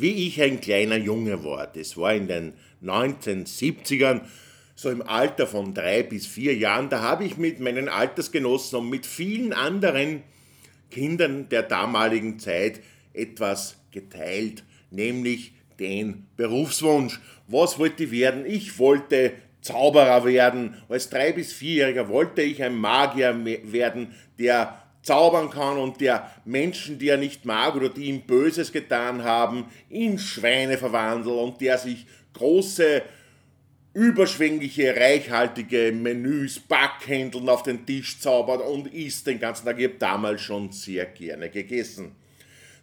wie ich ein kleiner Junge war, das war in den 1970ern, so im Alter von 3 bis 4 Jahren, da habe ich mit meinen Altersgenossen und mit vielen anderen Kindern der damaligen Zeit etwas geteilt, nämlich den Berufswunsch. Was wollte ich werden? Ich wollte Zauberer werden. Als 3- bis 4-Jähriger wollte ich ein Magier werden, der zaubern kann und der Menschen, die er nicht mag oder die ihm Böses getan haben, in Schweine verwandelt und der sich große, überschwängliche, reichhaltige Menüs, Backhändeln auf den Tisch zaubert und isst den ganzen Tag. Ich habe damals schon sehr gerne gegessen.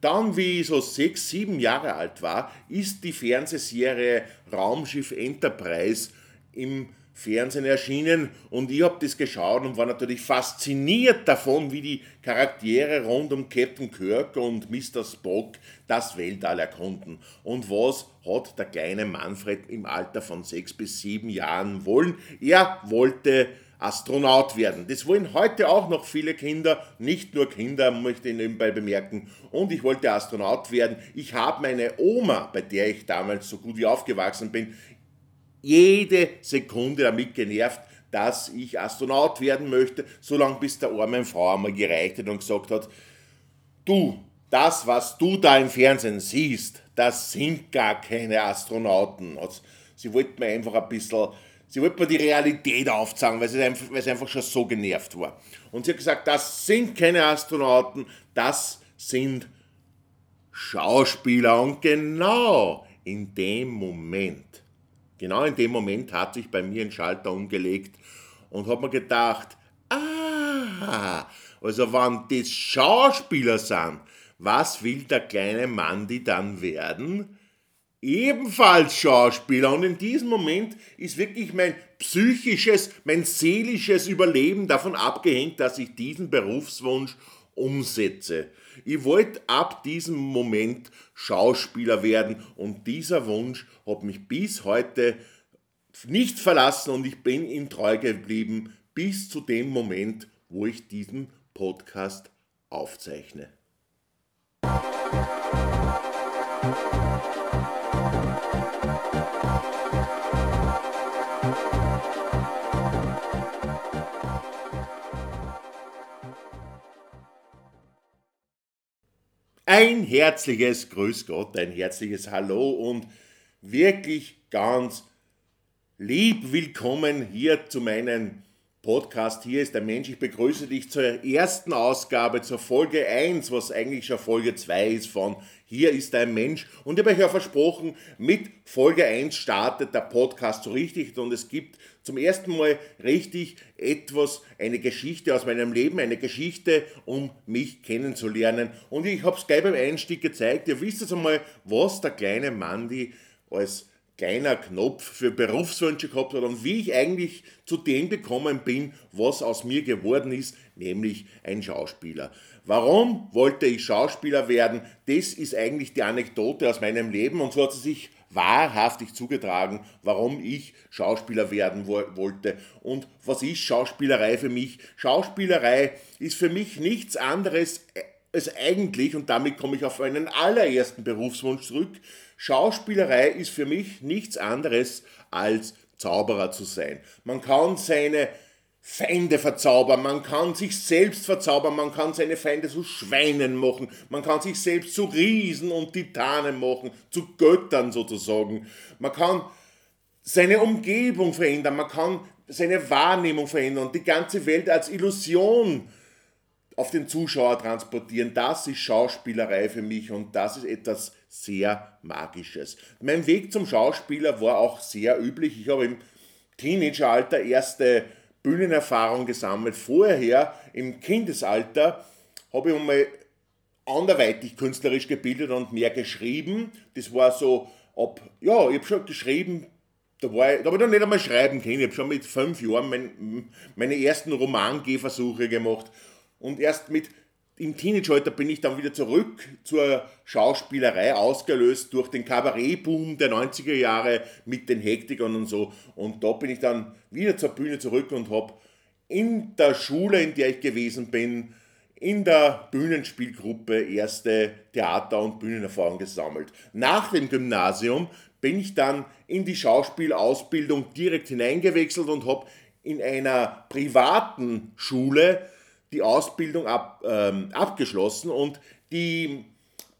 Dann, wie ich so 6, 7 Jahre alt war, ist die Fernsehserie Raumschiff Enterprise im Fernsehen erschienen und ich habe das geschaut und war natürlich fasziniert davon, wie die Charaktere rund um Captain Kirk und Mr. Spock das Weltall erkunden. Und was hat der kleine Manfred im Alter von 6 bis 7 Jahren wollen? Er wollte Astronaut werden. Das wollen heute auch noch viele Kinder, nicht nur Kinder, möchte ich nebenbei bemerken. Und ich wollte Astronaut werden. Ich habe meine Oma, bei der ich damals so gut wie aufgewachsen bin, jede Sekunde damit genervt, dass ich Astronaut werden möchte, solange bis der arme Frau einmal gereicht hat und gesagt hat, du, das, was du da im Fernsehen siehst, das sind gar keine Astronauten. Sie wollte mir einfach ein bisschen, sie wollte mir die Realität aufzeigen, weil sie einfach schon so genervt war. Und sie hat gesagt, das sind keine Astronauten, das sind Schauspieler. Und genau in dem Moment hat sich bei mir ein Schalter umgelegt und habe mir gedacht, also wenn das Schauspieler sind, was will der kleine Mandi dann werden? Ebenfalls Schauspieler. Und in diesem Moment ist wirklich mein psychisches, mein seelisches Überleben davon abgehängt, dass ich diesen Berufswunsch umsetze. Ich wollte ab diesem Moment Schauspieler werden und dieser Wunsch hat mich bis heute nicht verlassen und ich bin ihm treu geblieben bis zu dem Moment, wo ich diesen Podcast aufzeichne. Ein herzliches Grüß Gott, ein herzliches Hallo und wirklich ganz lieb willkommen hier zu meinem Podcast. Hier ist der Mensch, ich begrüße dich zur ersten Ausgabe, zur Folge 1, was eigentlich schon Folge 2 ist von Hier ist ein Mensch. Und ich habe euch ja versprochen, mit Folge 1 startet der Podcast so richtig und es gibt zum ersten Mal richtig etwas, eine Geschichte aus meinem Leben, eine Geschichte, um mich kennenzulernen. Und ich habe es gleich beim Einstieg gezeigt. Ihr wisst jetzt einmal, was der kleine Mandi als kleiner Knopf für Berufswünsche gehabt hat und wie ich eigentlich zu dem gekommen bin, was aus mir geworden ist, nämlich ein Schauspieler. Warum wollte ich Schauspieler werden? Das ist eigentlich die Anekdote aus meinem Leben und so hat sie sich wahrhaftig zugetragen, warum ich Schauspieler werden wollte. Und was ist Schauspielerei für mich? Schauspielerei ist für mich nichts anderes als eigentlich, und damit komme ich auf meinen allerersten Berufswunsch zurück, Schauspielerei ist für mich nichts anderes als Zauberer zu sein. Man kann seine Feinde verzaubern, man kann sich selbst verzaubern, man kann seine Feinde zu Schweinen machen, man kann sich selbst zu Riesen und Titanen machen, zu Göttern sozusagen. Man kann seine Umgebung verändern, man kann seine Wahrnehmung verändern und die ganze Welt als Illusion auf den Zuschauer transportieren. Das ist Schauspielerei für mich und das ist etwas sehr Magisches. Mein Weg zum Schauspieler war auch sehr üblich. Ich habe im Teenageralter erste Bühnenerfahrung gesammelt. Vorher, im Kindesalter, habe ich einmal anderweitig künstlerisch gebildet und mehr geschrieben. Das war so, ich habe schon geschrieben, da habe ich noch nicht einmal schreiben können. Ich habe schon mit 5 Jahren meine ersten Roman-Gehversuche gemacht. Und erst im Teenageralter bin ich dann wieder zurück zur Schauspielerei, ausgelöst durch den Kabarettboom der 90er Jahre mit den Hektikern und so. Und da bin ich dann wieder zur Bühne zurück und habe in der Schule, in der ich gewesen bin, in der Bühnenspielgruppe erste Theater- und Bühnenerfahrung gesammelt. Nach dem Gymnasium bin ich dann in die Schauspielausbildung direkt hineingewechselt und habe in einer privaten Schule die Ausbildung abgeschlossen und die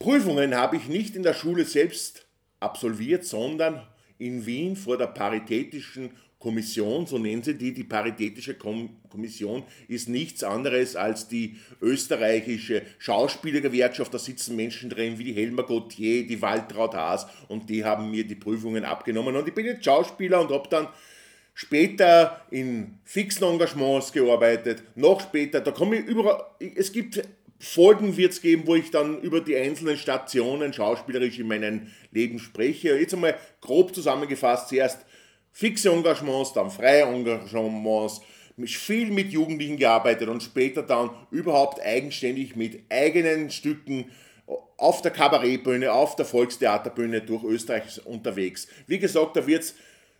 Prüfungen habe ich nicht in der Schule selbst absolviert, sondern in Wien vor der Paritätischen Kommission, so nennen sie die. Die Paritätische Kommission ist nichts anderes als die österreichische Schauspielergewerkschaft. Da sitzen Menschen drin wie die Helma Gautier, die Waltraud Haas und die haben mir die Prüfungen abgenommen. Und ich bin jetzt Schauspieler und habe dann später in fixen Engagements gearbeitet, noch später. Da komme ich überall, es gibt Folgen wird es geben, wo ich dann über die einzelnen Stationen schauspielerisch in meinem Leben spreche. Jetzt einmal grob zusammengefasst, zuerst fixe Engagements, dann freie Engagements, viel mit Jugendlichen gearbeitet und später dann überhaupt eigenständig mit eigenen Stücken auf der Kabarettbühne, auf der Volkstheaterbühne durch Österreich unterwegs. Wie gesagt, da wird es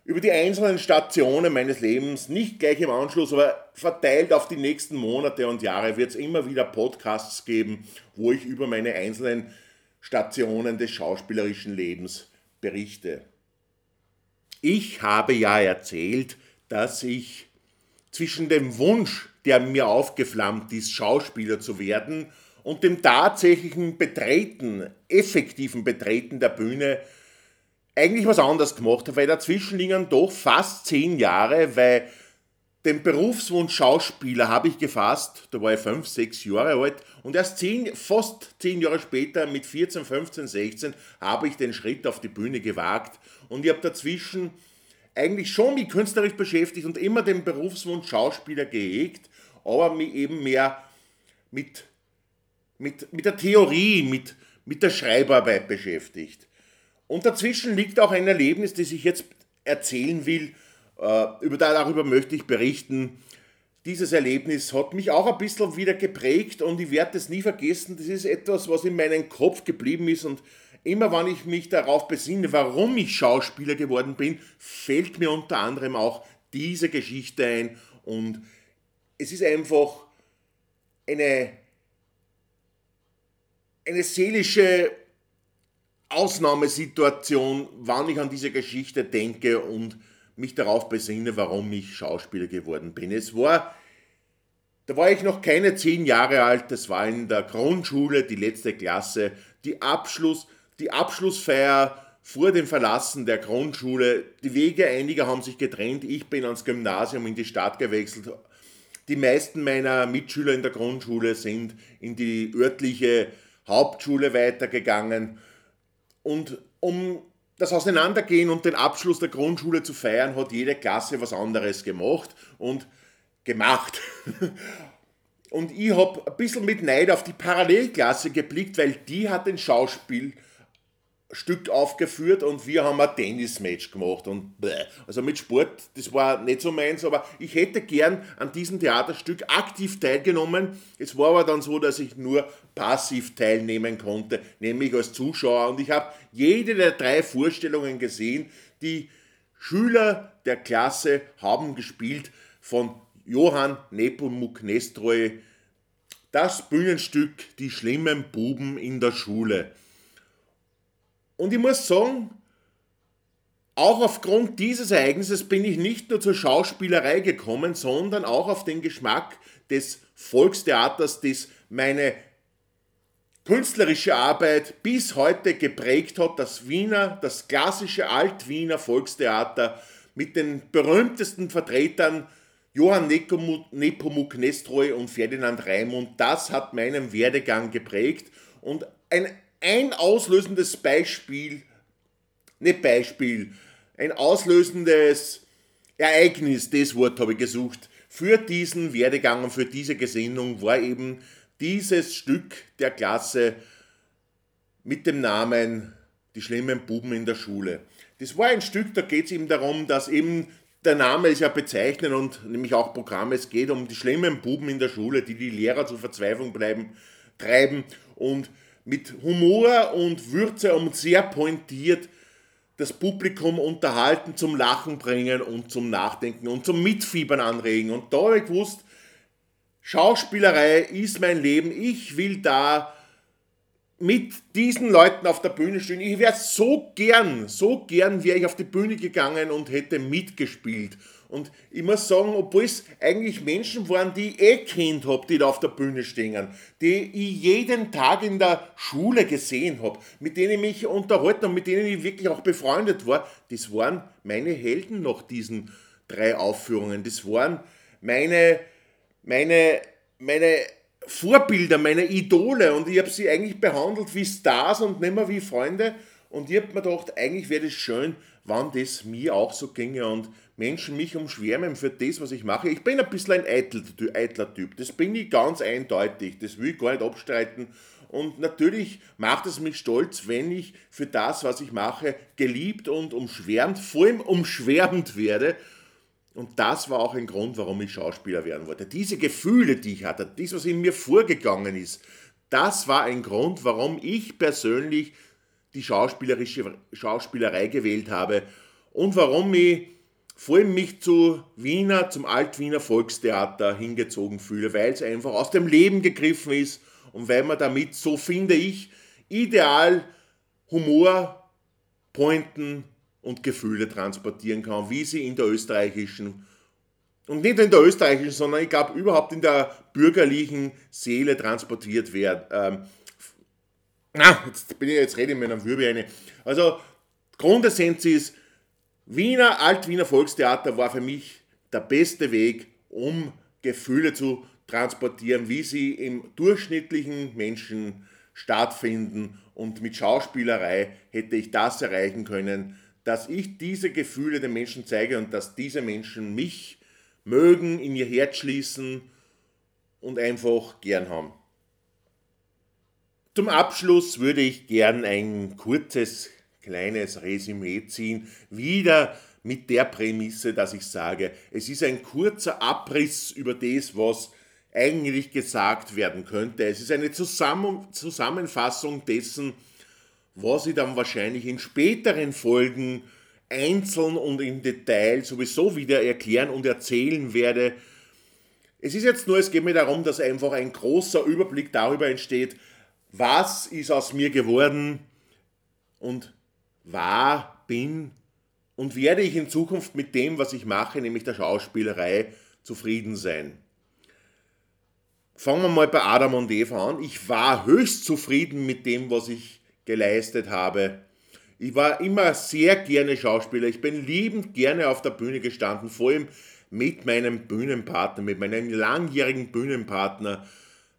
über die einzelnen Stationen meines Lebens, nicht gleich im Anschluss, aber verteilt auf die nächsten Monate und Jahre, wird es immer wieder Podcasts geben, wo ich über meine einzelnen Stationen des schauspielerischen Lebens berichte. Ich habe ja erzählt, dass ich zwischen dem Wunsch, der mir aufgeflammt ist, Schauspieler zu werden, und dem tatsächlichen Betreten, effektiven Betreten der Bühne eigentlich was anderes gemacht habe, weil dazwischen liegen doch fast 10 Jahre, weil den Berufswunsch Schauspieler habe ich gefasst, da war ich 5, 6 Jahre alt und erst fast 10 Jahre später mit 14, 15, 16 habe ich den Schritt auf die Bühne gewagt und ich habe dazwischen eigentlich schon mich künstlerisch beschäftigt und immer den Berufswunsch Schauspieler gehegt, aber mich eben mehr mit der Theorie, mit der Schreibarbeit beschäftigt. Und dazwischen liegt auch ein Erlebnis, das ich jetzt erzählen will, darüber möchte ich berichten. Dieses Erlebnis hat mich auch ein bisschen wieder geprägt und ich werde es nie vergessen. Das ist etwas, was in meinem Kopf geblieben ist und immer wenn ich mich darauf besinne, warum ich Schauspieler geworden bin, fällt mir unter anderem auch diese Geschichte ein und es ist einfach eine seelische Ausnahmesituation, wann ich an diese Geschichte denke und mich darauf besinne, warum ich Schauspieler geworden bin. Da war ich noch keine 10 Jahre alt, das war in der Grundschule, die letzte Klasse, die Abschlussfeier vor dem Verlassen der Grundschule. Die Wege einiger haben sich getrennt, ich bin ans Gymnasium in die Stadt gewechselt. Die meisten meiner Mitschüler in der Grundschule sind in die örtliche Hauptschule weitergegangen. Und um das Auseinandergehen und den Abschluss der Grundschule zu feiern, hat jede Klasse was anderes gemacht. Und ich habe ein bisschen mit Neid auf die Parallelklasse geblickt, weil die hat ein Schauspielstück aufgeführt und wir haben ein Tennismatch gemacht. Und also mit Sport, das war nicht so meins, aber ich hätte gern an diesem Theaterstück aktiv teilgenommen. Es war aber dann so, dass ich nur passiv teilnehmen konnte, nämlich als Zuschauer. Und ich habe jede der 3 Vorstellungen gesehen. Die Schüler der Klasse haben gespielt von Johann Nepomuk Nestroy das Bühnenstück Die schlimmen Buben in der Schule. Und ich muss sagen, auch aufgrund dieses Ereignisses bin ich nicht nur zur Schauspielerei gekommen, sondern auch auf den Geschmack des Volkstheaters, das meine künstlerische Arbeit bis heute geprägt hat, das klassische Alt-Wiener Volkstheater mit den berühmtesten Vertretern Johann Nepomuk Nestroy und Ferdinand Raimund. Das hat meinen Werdegang geprägt und ein auslösendes Ereignis, das Wort habe ich gesucht, für diesen Werdegang und für diese Gesinnung war eben dieses Stück der Klasse mit dem Namen Die schlimmen Buben in der Schule. Das war ein Stück, da geht es eben darum, dass eben der Name ist ja bezeichnend und nämlich auch Programm, es geht um die schlimmen Buben in der Schule, die Lehrer zur Verzweiflung treiben und mit Humor und Würze und sehr pointiert das Publikum unterhalten, zum Lachen bringen und zum Nachdenken und zum Mitfiebern anregen. Und da habe ich gewusst, Schauspielerei ist mein Leben, ich will da mit diesen Leuten auf der Bühne stehen. Ich wäre so gern wäre ich auf die Bühne gegangen und hätte mitgespielt. Und ich muss sagen, obwohl es eigentlich Menschen waren, die ich kennt habe, die da auf der Bühne stehen, die ich jeden Tag in der Schule gesehen habe, mit denen ich mich unterhalten und mit denen ich wirklich auch befreundet war, das waren meine Helden nach diesen 3 Aufführungen. Das waren meine Vorbilder, meine Idole, und ich habe sie eigentlich behandelt wie Stars und nicht mehr wie Freunde. Und ich habe mir gedacht, eigentlich wäre das schön, wann das mir auch so ginge und Menschen mich umschwärmen für das, was ich mache. Ich bin ein bisschen ein eitler Typ, das bin ich ganz eindeutig, das will ich gar nicht abstreiten. Und natürlich macht es mich stolz, wenn ich für das, was ich mache, geliebt und umschwärmt, vor allem umschwärmt werde. Und das war auch ein Grund, warum ich Schauspieler werden wollte. Diese Gefühle, die ich hatte, das, was in mir vorgegangen ist, das war ein Grund, warum ich persönlich die Schauspielerei gewählt habe und warum ich vor allem mich zum Alt-Wiener Volkstheater hingezogen fühle, weil es einfach aus dem Leben gegriffen ist und weil man damit, so finde ich, ideal Humor, Pointen und Gefühle transportieren kann, wie sie in der österreichischen, und nicht in der österreichischen, sondern ich glaube überhaupt in der bürgerlichen Seele transportiert werden. Jetzt rede ich mit einem Wirbel rein. Also, Grundessenz ist, Alt-Wiener Volkstheater war für mich der beste Weg, um Gefühle zu transportieren, wie sie im durchschnittlichen Menschen stattfinden. Und mit Schauspielerei hätte ich das erreichen können, dass ich diese Gefühle den Menschen zeige und dass diese Menschen mich mögen, in ihr Herz schließen und einfach gern haben. Zum Abschluss würde ich gern ein kurzes, kleines Resümee ziehen, wieder mit der Prämisse, dass ich sage, es ist ein kurzer Abriss über das, was eigentlich gesagt werden könnte. Es ist eine Zusammenfassung dessen, was ich dann wahrscheinlich in späteren Folgen einzeln und im Detail sowieso wieder erklären und erzählen werde. Es ist jetzt nur, es geht mir darum, dass einfach ein großer Überblick darüber entsteht, was ist aus mir geworden und war, bin und werde ich in Zukunft mit dem, was ich mache, nämlich der Schauspielerei, zufrieden sein. Fangen wir mal bei Adam und Eva an. Ich war höchst zufrieden mit dem, was ich geleistet habe. Ich war immer sehr gerne Schauspieler. Ich bin liebend gerne auf der Bühne gestanden, vor allem mit meinem Bühnenpartner, mit meinem langjährigen Bühnenpartner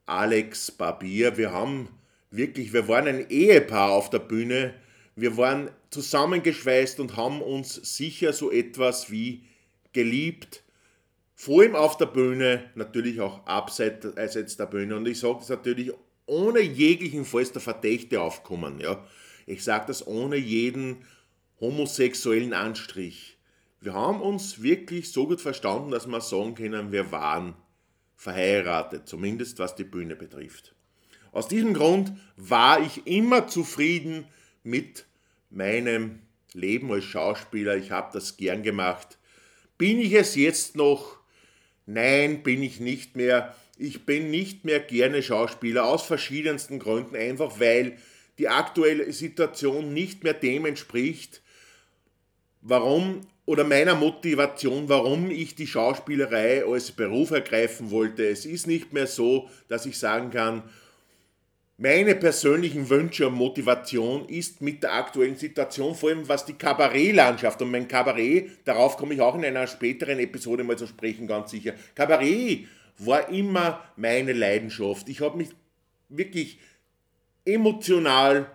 Alex Barbier. Wir waren ein Ehepaar auf der Bühne, wir waren zusammengeschweißt und haben uns sicher so etwas wie geliebt, vor allem auf der Bühne, natürlich auch abseits der Bühne, und ich sage das natürlich ohne jeglichen Falls der Verdächte aufkommen, ja. Ich sage das ohne jeden homosexuellen Anstrich. Wir haben uns wirklich so gut verstanden, dass wir sagen können, wir waren verheiratet, zumindest was die Bühne betrifft. Aus diesem Grund war ich immer zufrieden mit meinem Leben als Schauspieler. Ich habe das gern gemacht. Bin ich es jetzt noch? Nein, bin ich nicht mehr. Ich bin nicht mehr gerne Schauspieler, aus verschiedensten Gründen. Einfach weil die aktuelle Situation nicht mehr dem entspricht, warum oder meiner Motivation, warum ich die Schauspielerei als Beruf ergreifen wollte. Es ist nicht mehr so, dass ich sagen kann, meine persönlichen Wünsche und Motivation ist mit der aktuellen Situation, vor allem was die Kabarettlandschaft und mein Kabarett, darauf komme ich auch in einer späteren Episode mal zu sprechen, ganz sicher. Kabarett war immer meine Leidenschaft. Ich habe mich wirklich emotional,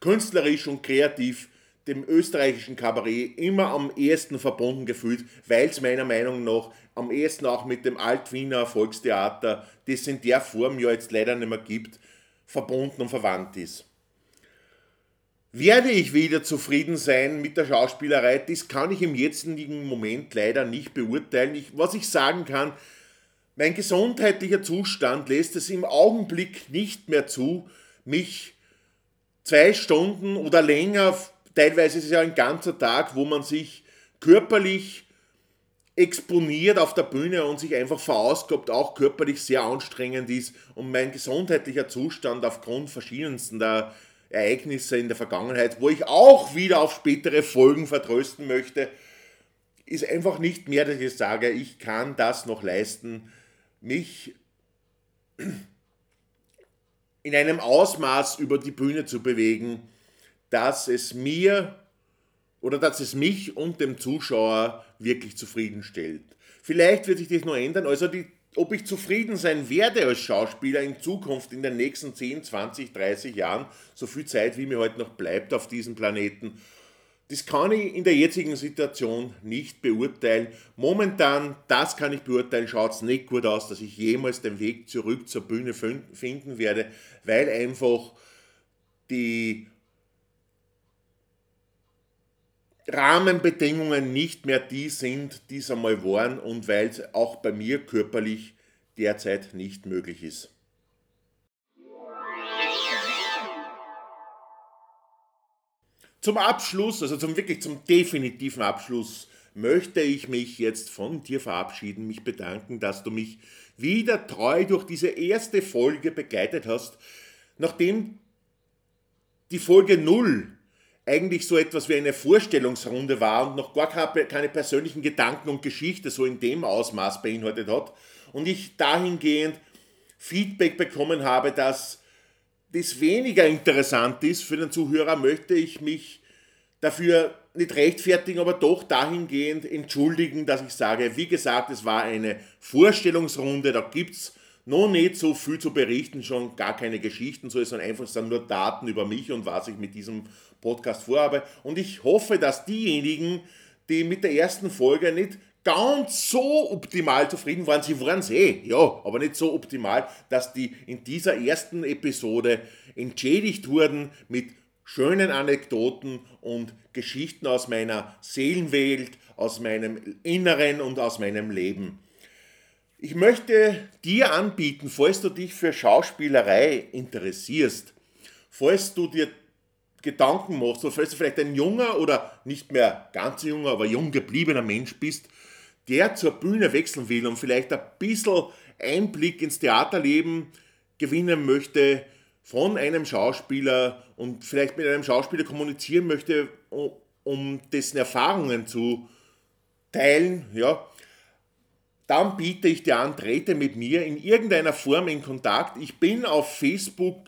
künstlerisch und kreativ dem österreichischen Kabarett immer am ehesten verbunden gefühlt, weil es meiner Meinung nach am ehesten auch mit dem Alt-Wiener Volkstheater, das es in der Form ja jetzt leider nicht mehr gibt, verbunden und verwandt ist. Werde ich wieder zufrieden sein mit der Schauspielerei? Das kann ich im jetzigen Moment leider nicht beurteilen. Was ich sagen kann, mein gesundheitlicher Zustand lässt es im Augenblick nicht mehr zu, mich 2 Stunden oder länger, teilweise ist es ja ein ganzer Tag, wo man sich körperlich, exponiert auf der Bühne und sich einfach verausgabt, auch körperlich sehr anstrengend ist und mein gesundheitlicher Zustand aufgrund verschiedenster Ereignisse in der Vergangenheit, wo ich auch wieder auf spätere Folgen vertrösten möchte, ist einfach nicht mehr, dass ich sage, ich kann das noch leisten, mich in einem Ausmaß über die Bühne zu bewegen, dass es mir oder dass es mich und dem Zuschauer wirklich zufriedenstellt. Vielleicht wird sich das noch ändern, also ob ich zufrieden sein werde als Schauspieler in Zukunft, in den nächsten 10, 20, 30 Jahren, so viel Zeit, wie mir heute noch bleibt auf diesem Planeten, das kann ich in der jetzigen Situation nicht beurteilen. Momentan, das kann ich beurteilen, schaut es nicht gut aus, dass ich jemals den Weg zurück zur Bühne finden werde, weil einfach die Rahmenbedingungen nicht mehr die sind, die es einmal waren und weil es auch bei mir körperlich derzeit nicht möglich ist. Zum Abschluss, also zum definitiven Abschluss, möchte ich mich jetzt von dir verabschieden, mich bedanken, dass du mich wieder treu durch diese erste Folge begleitet hast, nachdem die Folge 0 eigentlich so etwas wie eine Vorstellungsrunde war und noch gar keine persönlichen Gedanken und Geschichte so in dem Ausmaß beinhaltet hat und ich dahingehend Feedback bekommen habe, dass das weniger interessant ist für den Zuhörer, möchte ich mich dafür nicht rechtfertigen, aber doch dahingehend entschuldigen, dass ich sage, wie gesagt, es war eine Vorstellungsrunde, da gibt es noch nicht so viel zu berichten, schon gar keine Geschichten, sondern einfach sind nur Daten über mich und was ich mit diesem Podcast vorhabe. Und ich hoffe, dass diejenigen, die mit der ersten Folge nicht ganz so optimal zufrieden waren, sie waren es ja, aber nicht so optimal, dass die in dieser ersten Episode entschädigt wurden mit schönen Anekdoten und Geschichten aus meiner Seelenwelt, aus meinem Inneren und aus meinem Leben. Ich möchte dir anbieten, falls du dich für Schauspielerei interessierst, falls du dir Gedanken machst, oder falls du vielleicht ein junger oder nicht mehr ganz junger, aber jung gebliebener Mensch bist, der zur Bühne wechseln will und vielleicht ein bisschen Einblick ins Theaterleben gewinnen möchte von einem Schauspieler und vielleicht mit einem Schauspieler kommunizieren möchte, um dessen Erfahrungen zu teilen, ja, dann biete ich dir an, trete mit mir in irgendeiner Form in Kontakt. Ich bin auf Facebook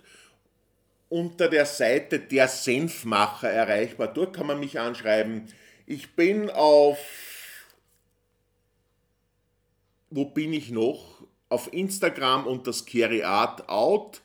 unter der Seite der Senfmacher erreichbar. Dort kann man mich anschreiben. Ich bin auf... Wo bin ich noch? Auf Instagram unter Scary Art Out.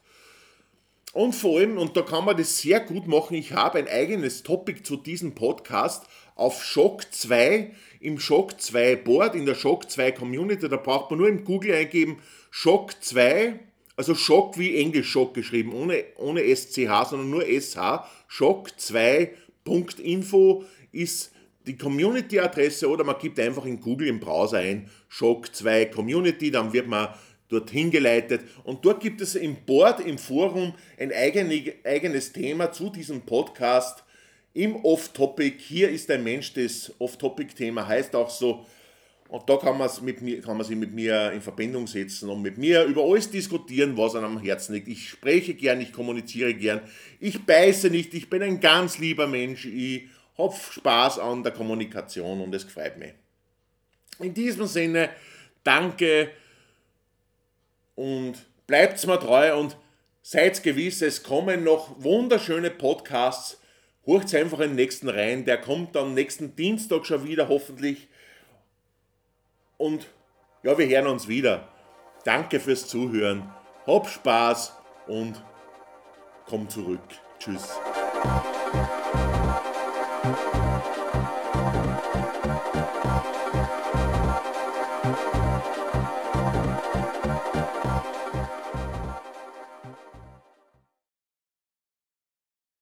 Und vor allem, und da kann man das sehr gut machen, ich habe ein eigenes Topic zu diesem Podcast auf Schock 2, im Schock 2 Board, in der Schock 2 Community, da braucht man nur im Google eingeben, Schock 2, also Schock wie Englisch Schock geschrieben, ohne SCH, sondern nur SH, Schock2.info ist die Community-Adresse oder man gibt einfach in Google im Browser ein, Schock 2 Community, dann wird man dorthin geleitet und dort gibt es im Board, im Forum ein eigenes Thema zu diesem Podcast, im Off-Topic, hier ist ein Mensch, das Off-Topic-Thema heißt auch so, und da kann man sich mit mir in Verbindung setzen und mit mir über alles diskutieren, was einem am Herzen liegt. Ich spreche gern, ich kommuniziere gern, ich beiße nicht, ich bin ein ganz lieber Mensch, ich habe Spaß an der Kommunikation und es freut mich. In diesem Sinne, danke und bleibt mir treu und seid gewiss, es kommen noch wunderschöne Podcasts. Hört einfach in den nächsten rein, der kommt am nächsten Dienstag schon wieder, hoffentlich. Und ja, wir hören uns wieder. Danke fürs Zuhören, hab Spaß und komm zurück. Tschüss.